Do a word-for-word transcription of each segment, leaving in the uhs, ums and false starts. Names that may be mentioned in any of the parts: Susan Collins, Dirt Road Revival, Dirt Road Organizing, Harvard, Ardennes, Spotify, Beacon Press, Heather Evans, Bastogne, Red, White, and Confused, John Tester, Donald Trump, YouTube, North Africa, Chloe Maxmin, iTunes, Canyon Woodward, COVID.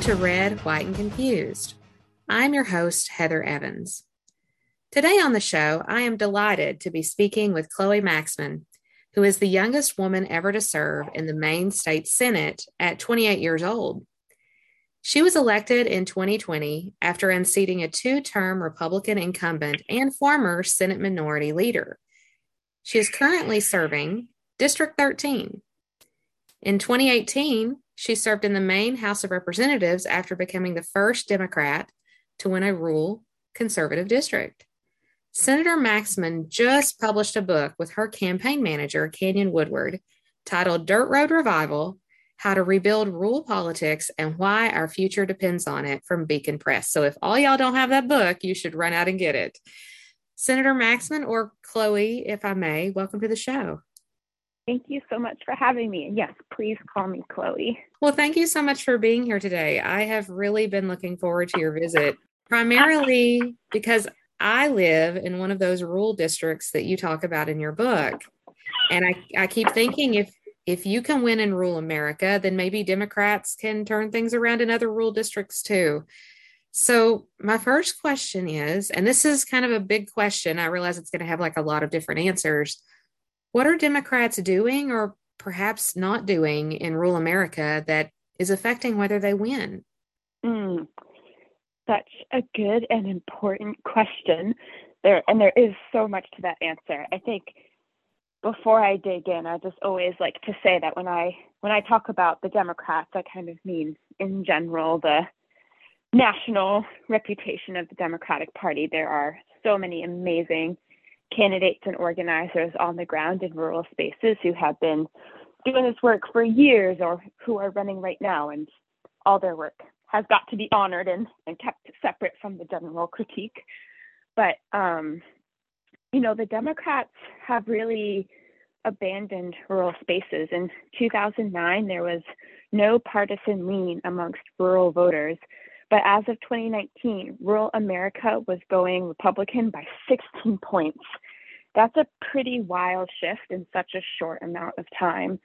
Welcome to Red, White, and Confused. I'm your host, Heather Evans. Today on the show, I am delighted to be speaking with Chloe Maxmin, who is the youngest woman ever to serve in the Maine State Senate at twenty-eight years old. She was elected in twenty twenty after unseating a two-term Republican incumbent and former Senate Minority Leader. She is currently serving District thirteen. In twenty eighteen, she served in the Maine House of Representatives after becoming the first Democrat to win a rural conservative district. Senator Maxmin just published a book with her campaign manager, Canyon Woodward, titled Dirt Road Revival, How to Rebuild Rural Politics and Why Our Future Depends on It, from Beacon Press. So if all y'all don't have that book, you should run out and get it. Senator Maxmin, or Chloe, if I may, welcome to the show. Thank you so much for having me. And yes, please call me Chloe. Well, thank you so much for being here today. I have really been looking forward to your visit, primarily because I live in one of those rural districts that you talk about in your book. And I, I keep thinking if, if you can win in rural America, then maybe Democrats can turn things around in other rural districts too. So my first question is, and this is kind of a big question, I realize it's going to have like a lot of different answers. What are Democrats doing or perhaps not doing in rural America that is affecting whether they win? Mm, such a good and important question. There, and there is so much to that answer. I think before I dig in, I just always like to say that when I when I talk about the Democrats, I kind of mean in general the national reputation of the Democratic Party. There are so many amazing candidates and organizers on the ground in rural spaces who have been doing this work for years or who are running right now, and all their work has got to be honored and, and kept separate from the general critique. But, um, you know, the Democrats have really abandoned rural spaces. In two thousand nine, there was no partisan lean amongst rural voters. But as of twenty nineteen, rural America was going Republican by sixteen points. That's a pretty wild shift in such a short amount of time.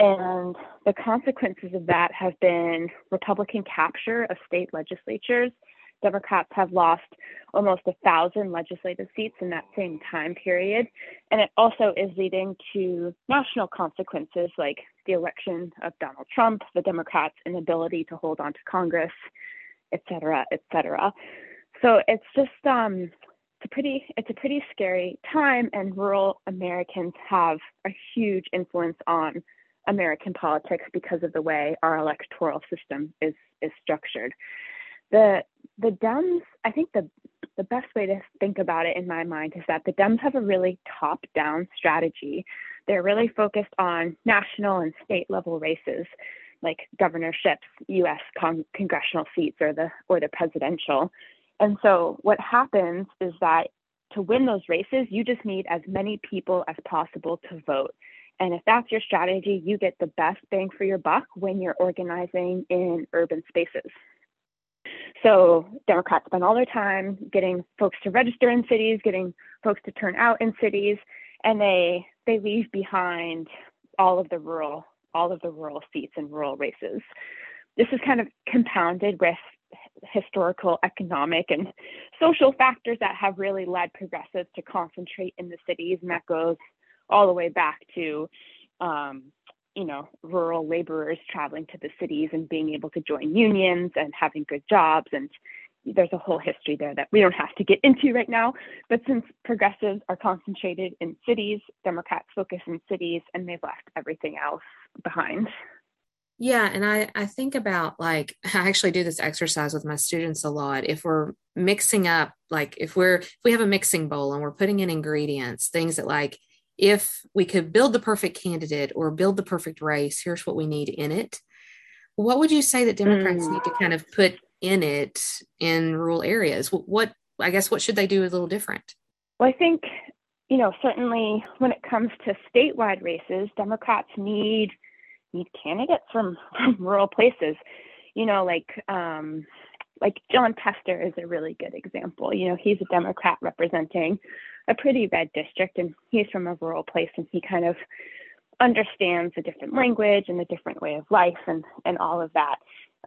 And the consequences of that have been Republican capture of state legislatures. Democrats have lost almost a thousand legislative seats in that same time period. And it also is leading to national consequences like the election of Donald Trump, the Democrats' inability to hold on to Congress, et cetera, et cetera. So it's just, um, it's a pretty, it's a pretty scary time, and rural Americans have a huge influence on American politics because of the way our electoral system is, is structured. The, the Dems, I think the, the best way to think about it in my mind is that the Dems have a really top-down strategy. They're really focused on national and state-level races, like governorships, U S con- congressional seats, or the or the presidential. And so what happens is that to win those races, you just need as many people as possible to vote. And if that's your strategy, you get the best bang for your buck when you're organizing in urban spaces. So Democrats spend all their time getting folks to register in cities, getting folks to turn out in cities, and they they leave behind all of the rural all of the rural seats and rural races. This is kind of compounded with historical, economic, and social factors that have really led progressives to concentrate in the cities. And that goes all the way back to, um, you know, rural laborers traveling to the cities and being able to join unions and having good jobs. And there's a whole history there that we don't have to get into right now. But since progressives are concentrated in cities, Democrats focus in cities, and they've left everything else behind. Yeah. And I, I think about, like, I actually do this exercise with my students a lot. If we're mixing up, like if we're, if we have a mixing bowl and we're putting in ingredients, things that, like, if we could build the perfect candidate or build the perfect race, here's what we need in it. What would you say that Democrats mm. need to kind of put in it in rural areas? What, I guess, what should they do a little different? Well, I think, you know, certainly when it comes to statewide races, Democrats need need candidates from, from rural places. You know, like um, like John Tester is a really good example. You know, he's a Democrat representing a pretty red district, and he's from a rural place, and he kind of understands the different language and the different way of life and and all of that.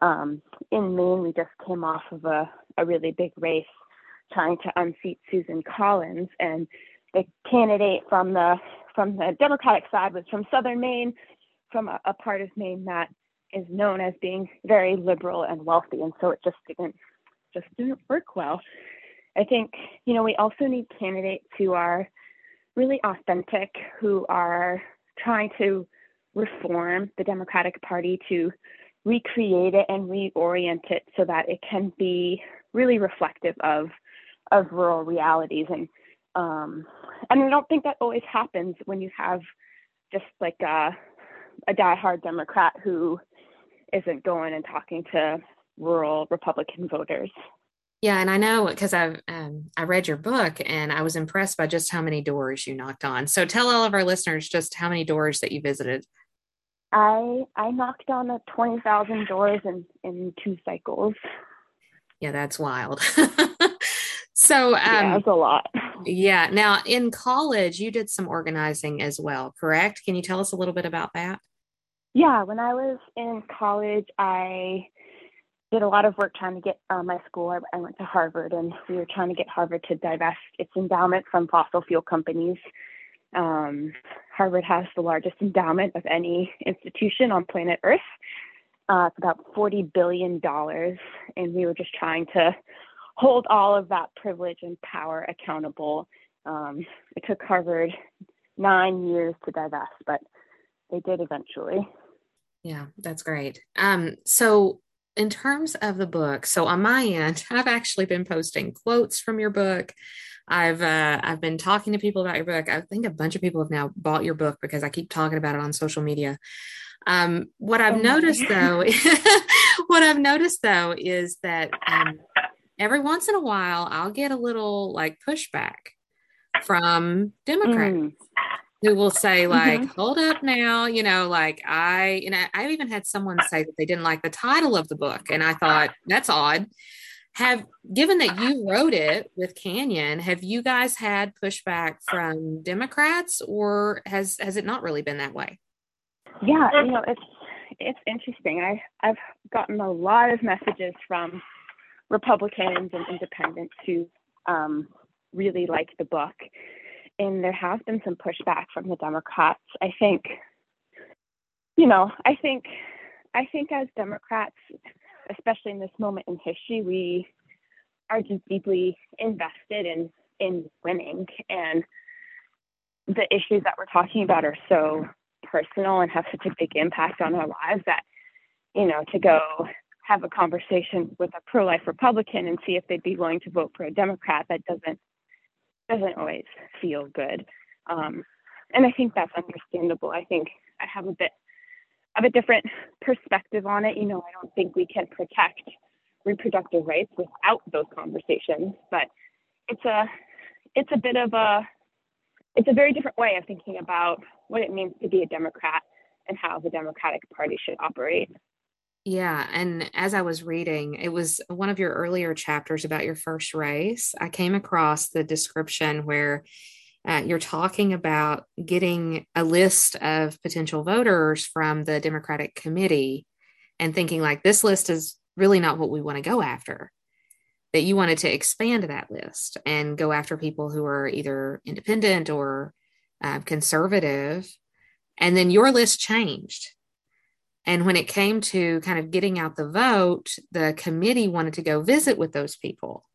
Um, in Maine, we just came off of a, a really big race trying to unseat Susan Collins, and the candidate from the from the Democratic side was from Southern Maine, from a, a part of Maine that is known as being very liberal and wealthy, and so it just didn't just didn't work well. I think, you know, we also need candidates who are really authentic, who are trying to reform the Democratic Party, to recreate it and reorient it so that it can be really reflective of of rural realities. And um, and I don't think that always happens when you have just like a, a diehard Democrat who isn't going and talking to rural Republican voters. Yeah, and I know because I um, I read your book and I was impressed by just how many doors you knocked on. So tell all of our listeners just how many doors that you visited. I I knocked on twenty thousand doors in, in two cycles. Yeah, that's wild. so um, yeah, that's a lot. Yeah. Now, in college, you did some organizing as well, correct? Can you tell us a little bit about that? Yeah, when I was in college, I did a lot of work trying to get uh, my school. I, I went to Harvard, and we were trying to get Harvard to divest its endowment from fossil fuel companies. Um, Harvard has the largest endowment of any institution on planet Earth. Uh, it's about forty billion dollars. And we were just trying to hold all of that privilege and power accountable. Um, it took Harvard nine years to divest, but they did eventually. Yeah, that's great. Um, so in terms of the book, so on my end, I've actually been posting quotes from your book. I've uh, I've been talking to people about your book. I think a bunch of people have now bought your book because I keep talking about it on social media. Um, what I've oh noticed though, what I've noticed though is that um, every once in a while I'll get a little like pushback from Democrats. Mm. Who will say like, mm-hmm. hold up now, you know, like I, and I, I even had someone say that they didn't like the title of the book. And I thought that's odd. Have, given that you wrote it with Canyon, have you guys had pushback from Democrats, or has, has it not really been that way? Yeah. You know, it's, it's interesting. I I've gotten a lot of messages from Republicans and independents who um, really like the book. And there has been some pushback from the Democrats. I think, you know, I think, I think as Democrats, especially in this moment in history, we are just deeply invested in, in winning. And the issues that we're talking about are so personal and have such a big impact on our lives that, you know, to go have a conversation with a pro-life Republican and see if they'd be willing to vote for a Democrat, that doesn't doesn't always feel good. Um, and I think that's understandable. I think I have a bit of a different perspective on it. You know, I don't think we can protect reproductive rights without those conversations, but it's a, it's a bit of a, it's a very different way of thinking about what it means to be a Democrat and how the Democratic Party should operate. Yeah. And as I was reading, it was one of your earlier chapters about your first race. I came across the description where uh, you're talking about getting a list of potential voters from the Democratic committee and thinking like, this list is really not what we want to go after, that you wanted to expand that list and go after people who are either independent or uh, conservative. And then your list changed. And when it came to kind of getting out the vote, the committee wanted to go visit with those people.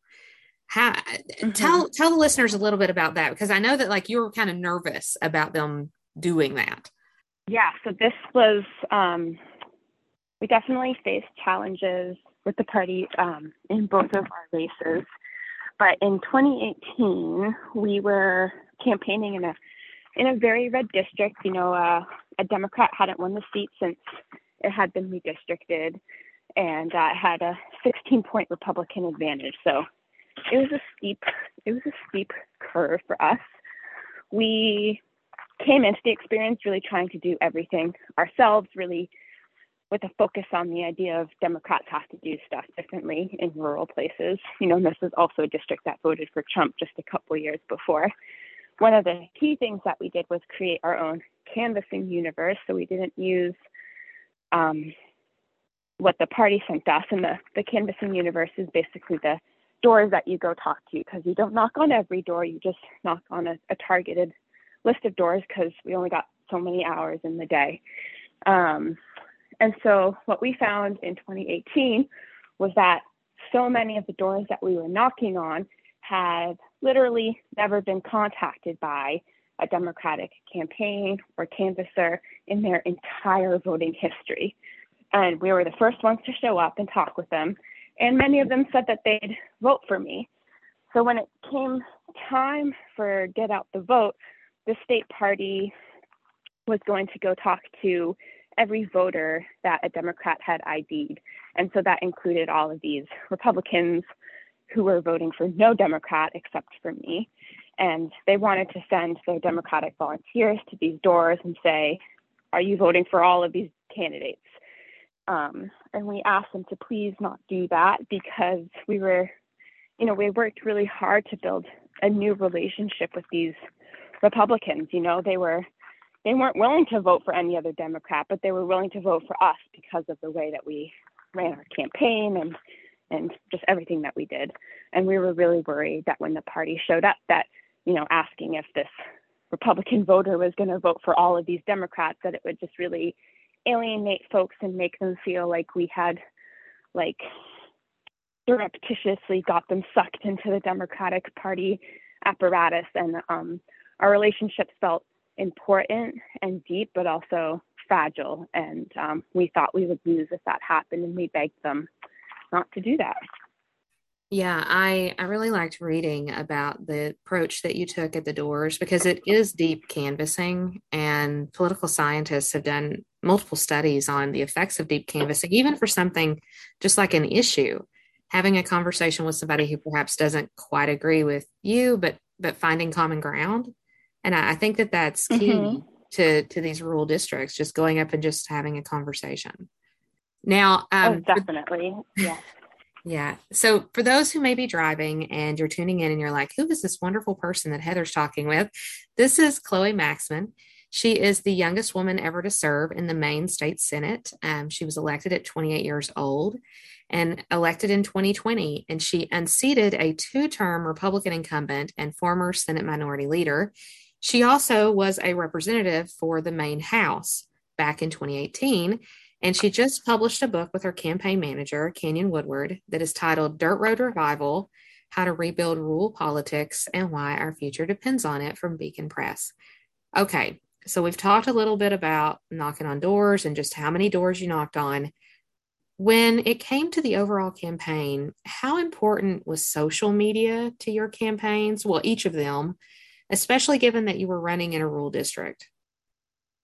How, mm-hmm. Tell tell the listeners a little bit about that, because I know that like you were kind of nervous about them doing that. Yeah, so this was, um, we definitely faced challenges with the party um, in both of our races. But in twenty eighteen, we were campaigning in a in a very red district. You know, uh, a Democrat hadn't won the seat since it had been redistricted, and uh, it had a sixteen point Republican advantage. So it was a steep, it was a steep curve for us. We came into the experience really trying to do everything ourselves, really with a focus on the idea of Democrats have to do stuff differently in rural places. You know, and this is also a district that voted for Trump just a couple of years before. One of the key things that we did was create our own canvassing universe. So we didn't use um, what the party sent us. And the, the canvassing universe is basically the doors that you go talk to, because you don't knock on every door. You just knock on a, a targeted list of doors, because we only got so many hours in the day. Um, and so what we found in twenty eighteen was that so many of the doors that we were knocking on had literally never been contacted by a Democratic campaign or canvasser in their entire voting history. And we were the first ones to show up and talk with them. And many of them said that they'd vote for me. So when it came time for Get Out the Vote, the state party was going to go talk to every voter that a Democrat had I D'd. And so that included all of these Republicans who were voting for no Democrat except for me. And they wanted to send their Democratic volunteers to these doors and say, are you voting for all of these candidates? Um, and we asked them to please not do that, because we were, you know, we worked really hard to build a new relationship with these Republicans. You know, they were, they weren't willing to vote for any other Democrat, but they were willing to vote for us because of the way that we ran our campaign and, and just everything that we did. And we were really worried that when the party showed up that, you know, asking if this Republican voter was going to vote for all of these Democrats, that it would just really alienate folks and make them feel like we had, like, surreptitiously got them sucked into the Democratic Party apparatus. And um, our relationship felt important and deep, but also fragile. And um, we thought we would lose if that happened, and we begged them not to do that. Yeah, I, I really liked reading about the approach that you took at the doors, because it is deep canvassing, and political scientists have done multiple studies on the effects of deep canvassing, even for something just like an issue, having a conversation with somebody who perhaps doesn't quite agree with you, but, but finding common ground. And I, I think that that's key mm-hmm. to, to these rural districts, just going up and just having a conversation. Now, um, oh, definitely. Yeah. Yeah. So for those who may be driving and you're tuning in and you're like, who is this wonderful person that Heather's talking with? This is Chloe Maxmin. She is the youngest woman ever to serve in the Maine State Senate. Um, she was elected at twenty-eight years old and elected in twenty twenty. And she unseated a two-term Republican incumbent and former Senate minority leader. She also was a representative for the Maine House back in twenty eighteen. And she just published a book with her campaign manager, Canyon Woodward, that is titled Dirt Road Revival, How to Rebuild Rural Politics and Why Our Future Depends on It, from Beacon Press. Okay, so we've talked a little bit about knocking on doors and just how many doors you knocked on. When it came to the overall campaign, how important was social media to your campaigns? Well, each of them, especially given that you were running in a rural district.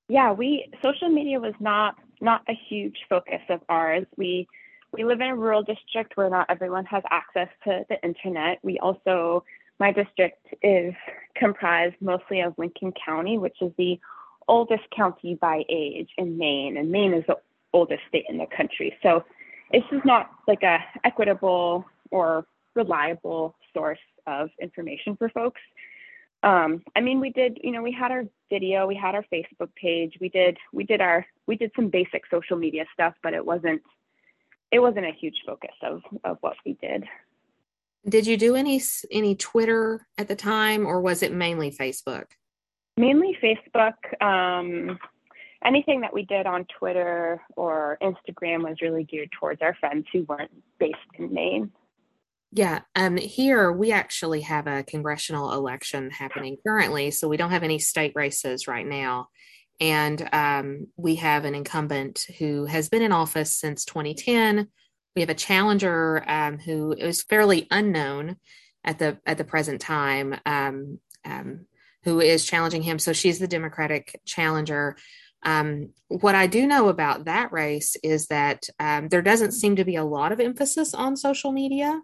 Yeah, we social media was not not a huge focus of ours. We we live in a rural district where not everyone has access to the internet. We also, my district is comprised mostly of Lincoln County, which is the oldest county by age in Maine, and Maine is the oldest state in the country. So this is not like a equitable or reliable source of information for folks. Um, I mean, we did, you know, we had our video, we had our Facebook page, we did, we did our, we did some basic social media stuff, but it wasn't, it wasn't a huge focus of, of what we did. Did you do any, any Twitter at the time, or was it mainly Facebook? Mainly Facebook. Um, anything that we did on Twitter or Instagram was really geared towards our friends who weren't based in Maine. Yeah. Um, here we actually have a congressional election happening currently, so we don't have any state races right now. And um, we have an incumbent who has been in office since twenty ten. We have a challenger um, who is fairly unknown at the at the present time, um, um, who is challenging him. So she's the Democratic challenger. Um, what I do know about that race is that um, there doesn't seem to be a lot of emphasis on social media.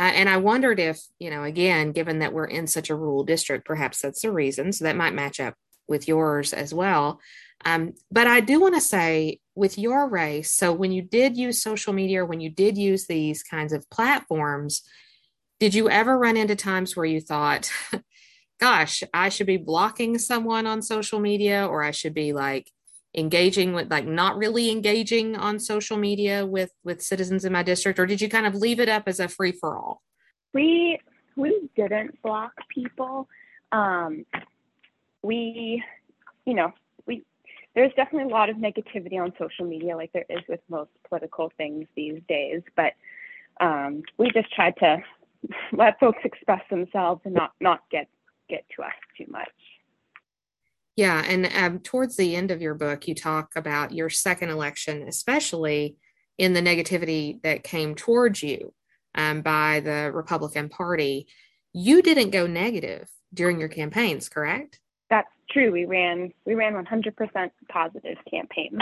Uh, and I wondered if, you know, again, given that we're in such a rural district, perhaps that's the reason. So that might match up with yours as well. Um, but I do want to say with your race, so when you did use social media, when you did use these kinds of platforms, did you ever run into times where you thought, gosh, I should be blocking someone on social media, or I should be like engaging with, like, not really engaging on social media with, with citizens in my district, or did you kind of leave it up as a free for all? We, we didn't block people. Um, we, you know, we, there's definitely a lot of negativity on social media, like there is with most political things these days, but um, we just tried to let folks express themselves and not, not get, get to us too much. Yeah. And um, towards the end of your book, you talk about your second election, especially in the negativity that came towards you um, by the Republican Party. You didn't go negative during your campaigns, correct? That's true. We ran we ran one hundred percent positive campaign.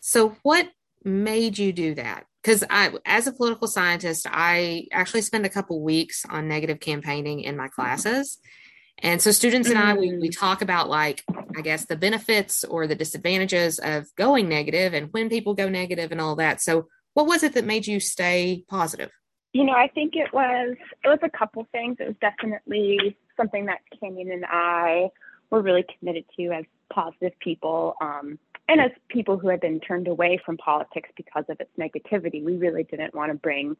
So what made you do that? Because I, as a political scientist, I actually spend a couple weeks on negative campaigning in my classes. And so students and I, we, we talk about, like, I guess, the benefits or the disadvantages of going negative and when people go negative and all that. So what was it that made you stay positive? You know, I think it was, it was a couple things. It was definitely something that Canyon and I were really committed to as positive people, um, and as people who had been turned away from politics because of its negativity. We really didn't want to bring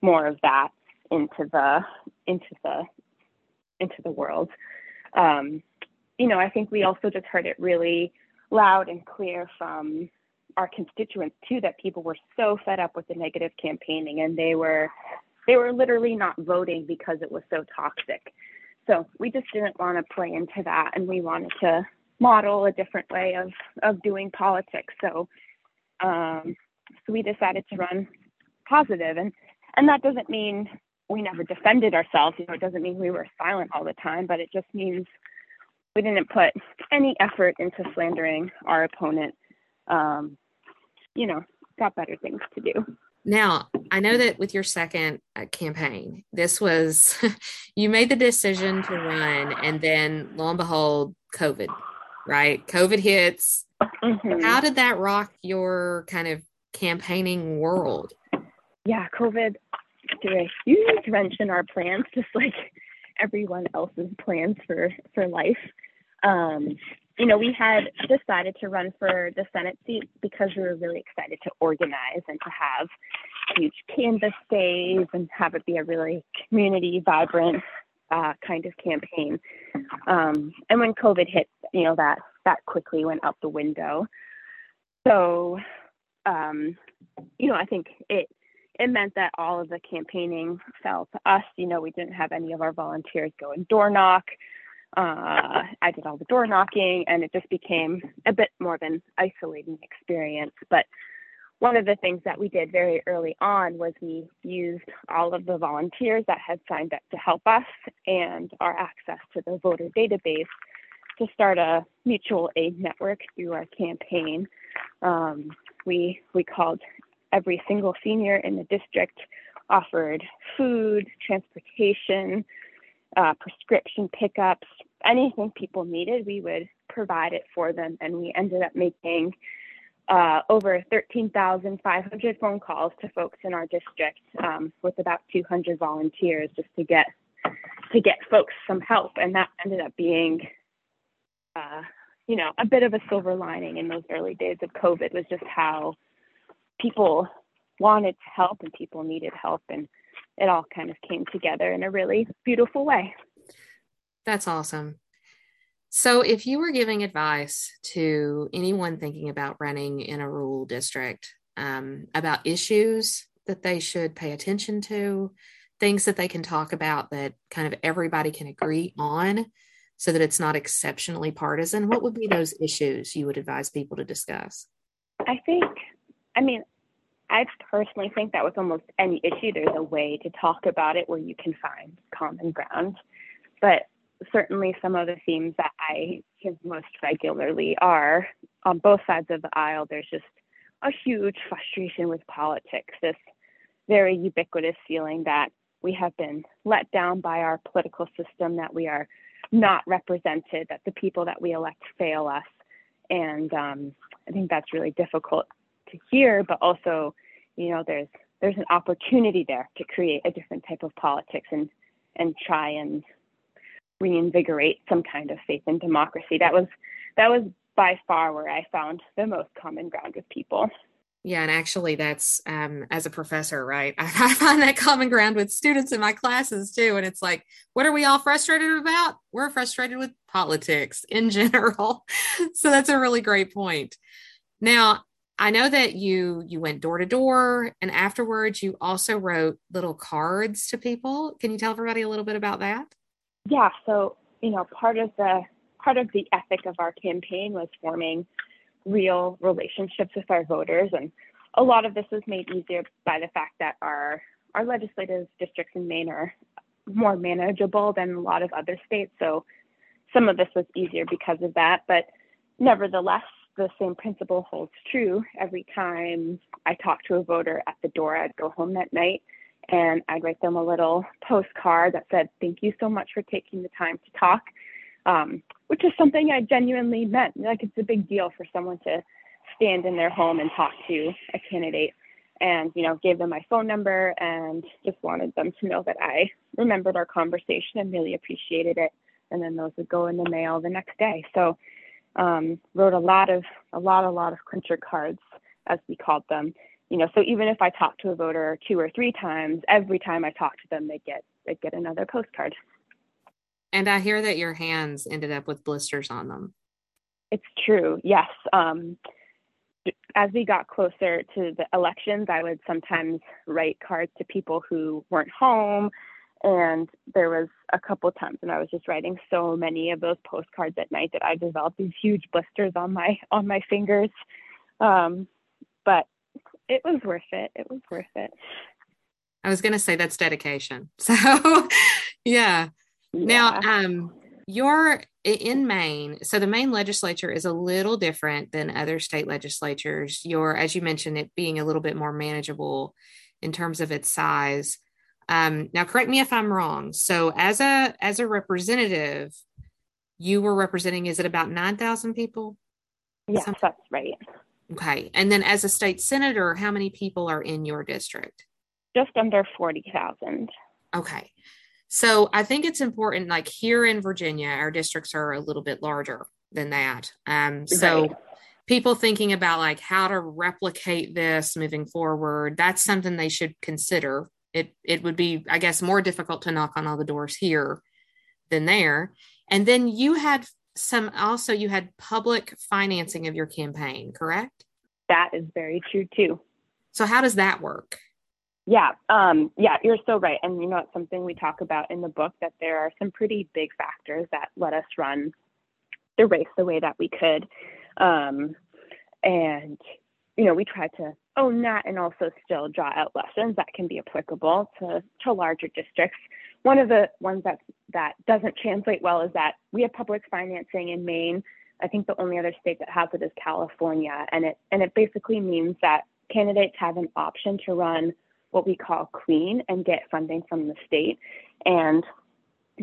more of that into the, into the, into the world. Um, you know, I think we also just heard it really loud and clear from our constituents too, that people were so fed up with the negative campaigning, and they were, they were literally not voting because it was so toxic. So we just didn't want to play into that, and we wanted to model a different way of, of doing politics. So, um, so we decided to run positive, and, and that doesn't mean we never defended ourselves. You know, it doesn't mean we were silent all the time, but it just means we didn't put any effort into slandering our opponent. Um, you know, got better things to do. Now, I know that with your second uh, campaign, this was, you made the decision to run, and then lo and behold, COVID, right? COVID hits. Mm-hmm. How did that rock your kind of campaigning world? Yeah, COVID threw a huge wrench in our plans, just like everyone else's plans for, for life. Um, you know, we had decided to run for the Senate seat because we were really excited to organize and to have huge canvas days and have it be a really community, vibrant uh, kind of campaign. Um, and when COVID hit, you know, that, that quickly went out the window. So, um, you know, I think it, it meant that all of the campaigning fell to us. You know, we didn't have any of our volunteers go and door knock. Uh, I did all the door knocking, and it just became a bit more of an isolating experience. But one of the things that we did very early on was we used all of the volunteers that had signed up to help us and our access to the voter database to start a mutual aid network through our campaign. Um, we, we called every single senior in the district, offered food, transportation, uh, prescription pickups, anything people needed, we would provide it for them. And we ended up making uh, over thirteen thousand five hundred phone calls to folks in our district um, with about two hundred volunteers just to get to get folks some help. And that ended up being, uh, you know, a bit of a silver lining in those early days of COVID, was just how people wanted to help and people needed help, and it all kind of came together in a really beautiful way. That's awesome. So if you were giving advice to anyone thinking about running in a rural district, um, about issues that they should pay attention to, things that they can talk about that kind of everybody can agree on so that it's not exceptionally partisan, what would be those issues you would advise people to discuss? I think I mean, I personally think that with almost any issue, there's a way to talk about it where you can find common ground. But certainly some of the themes that I hear most regularly are, on both sides of the aisle, there's just a huge frustration with politics, this very ubiquitous feeling that we have been let down by our political system, that we are not represented, that the people that we elect fail us. And um, I think that's really difficult here, but also, you know, there's there's an opportunity there to create a different type of politics and and try and reinvigorate some kind of faith in democracy. That was that was by far where I found the most common ground with people. Yeah. And actually that's, um, as a professor, right? I find that common ground with students in my classes too. And it's like, what are we all frustrated about? We're frustrated with politics in general. So that's a really great point. Now, I know that you, you went door to door, and afterwards you also wrote little cards to people. Can you tell everybody a little bit about that? Yeah. So, you know, part of the, part of the ethic of our campaign was forming real relationships with our voters. And a lot of this was made easier by the fact that our, our legislative districts in Maine are more manageable than a lot of other states. So some of this was easier because of that. But nevertheless, the same principle holds true. Every time I talked to a voter at the door, I'd go home that night and I'd write them a little postcard that said, "Thank you so much for taking the time to talk." Um, which is something I genuinely meant. Like, it's a big deal for someone to stand in their home and talk to a candidate, and, you know, gave them my phone number and just wanted them to know that I remembered our conversation and really appreciated it. And then those would go in the mail the next day. So, um, wrote a lot of, a lot, a lot of clincher cards, as we called them, you know, so even if I talked to a voter two or three times, every time I talked to them, they get, they get another postcard. And I hear that your hands ended up with blisters on them. It's true, yes. Um, as we got closer to the elections, I would sometimes write cards to people who weren't home. And there was a couple times when I was just writing so many of those postcards at night that I developed these huge blisters on my on my fingers. Um, but it was worth it. It was worth it. I was going to say that's dedication. So, yeah. Now, um, you're in Maine, so the Maine legislature is a little different than other state legislatures. You're, as you mentioned, it being a little bit more manageable in terms of its size. Um, now, correct me if I'm wrong. So as a as a representative, you were representing, is it about nine thousand people? Yes, Something? That's right. Okay. And then as a state senator, how many people are in your district? Just under forty thousand. Okay. So I think it's important, like here in Virginia, our districts are a little bit larger than that. Um, so right. People thinking about like how to replicate this moving forward, that's something they should consider. It it would be, I guess, more difficult to knock on all the doors here than there. And then you had some, also you had public financing of your campaign, correct? That is very true too. So how does that work? Yeah, um, yeah, you're so right. And, you know, it's something we talk about in the book, that there are some pretty big factors that let us run the race the way that we could. Um, and, you know, we try to own that and also still draw out lessons that can be applicable to, to larger districts. One of the ones that, that doesn't translate well is that we have public financing in Maine. I think the only other state that has it is California. And it, and it basically means that candidates have an option to run what we call clean and get funding from the state. And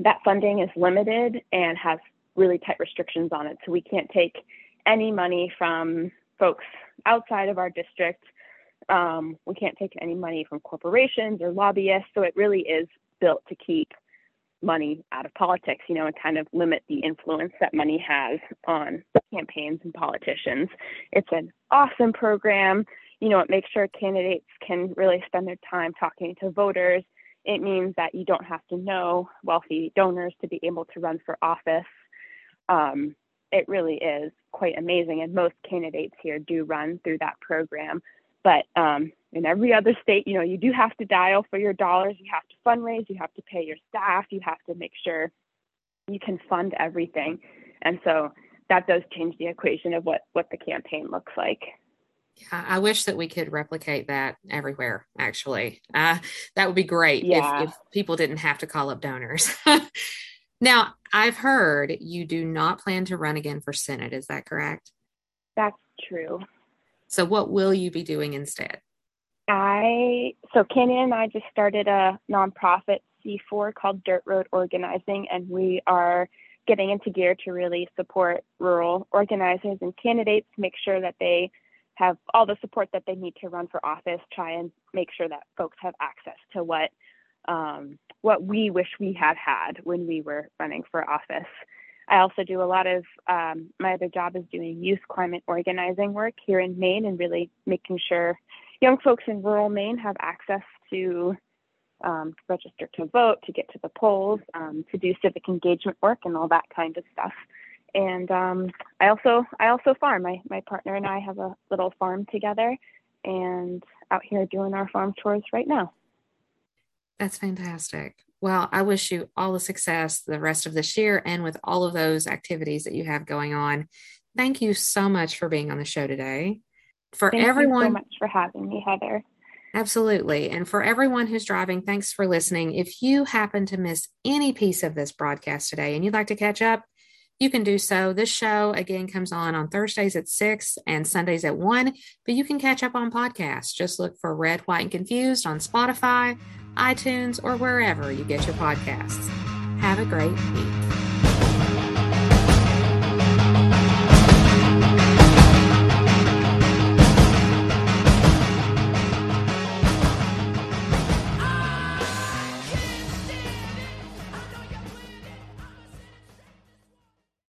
that funding is limited and has really tight restrictions on it. So we can't take any money from folks outside of our district. Um, we can't take any money from corporations or lobbyists. So it really is built to keep money out of politics, you know, and kind of limit the influence that money has on campaigns and politicians. It's an awesome program. You know, it makes sure candidates can really spend their time talking to voters. It means that you don't have to know wealthy donors to be able to run for office. Um, it really is quite amazing. And most candidates here do run through that program. But um, in every other state, you know, you do have to dial for your dollars. You have to fundraise. You have to pay your staff. You have to make sure you can fund everything. And so that does change the equation of what, what the campaign looks like. I wish that we could replicate that everywhere, actually. Uh, that would be great yeah. if, if people didn't have to call up donors. Now, I've heard you do not plan to run again for Senate. Is that correct? That's true. So what will you be doing instead? I So Canyon and I just started a nonprofit C four called Dirt Road Organizing, and we are getting into gear to really support rural organizers and candidates, make sure that they have all the support that they need to run for office, try and make sure that folks have access to what um, what we wish we had had when we were running for office. I also do a lot of, um, my other job is doing youth climate organizing work here in Maine and really making sure young folks in rural Maine have access to um, to register to vote, to get to the polls, um, to do civic engagement work and all that kind of stuff. And um, I also I also farm. My, my partner and I have a little farm together and out here doing our farm chores right now. That's fantastic. Well, I wish you all the success the rest of this year and with all of those activities that you have going on. Thank you so much for being on the show today. For Thank everyone, you so much for having me, Heather. Absolutely. And for everyone who's driving, thanks for listening. If you happen to miss any piece of this broadcast today and you'd like to catch up, you can do so. This show, again, comes on on Thursdays at six and Sundays at one, but you can catch up on podcasts. Just look for Red, White, and Confused on Spotify, iTunes, or wherever you get your podcasts. Have a great week.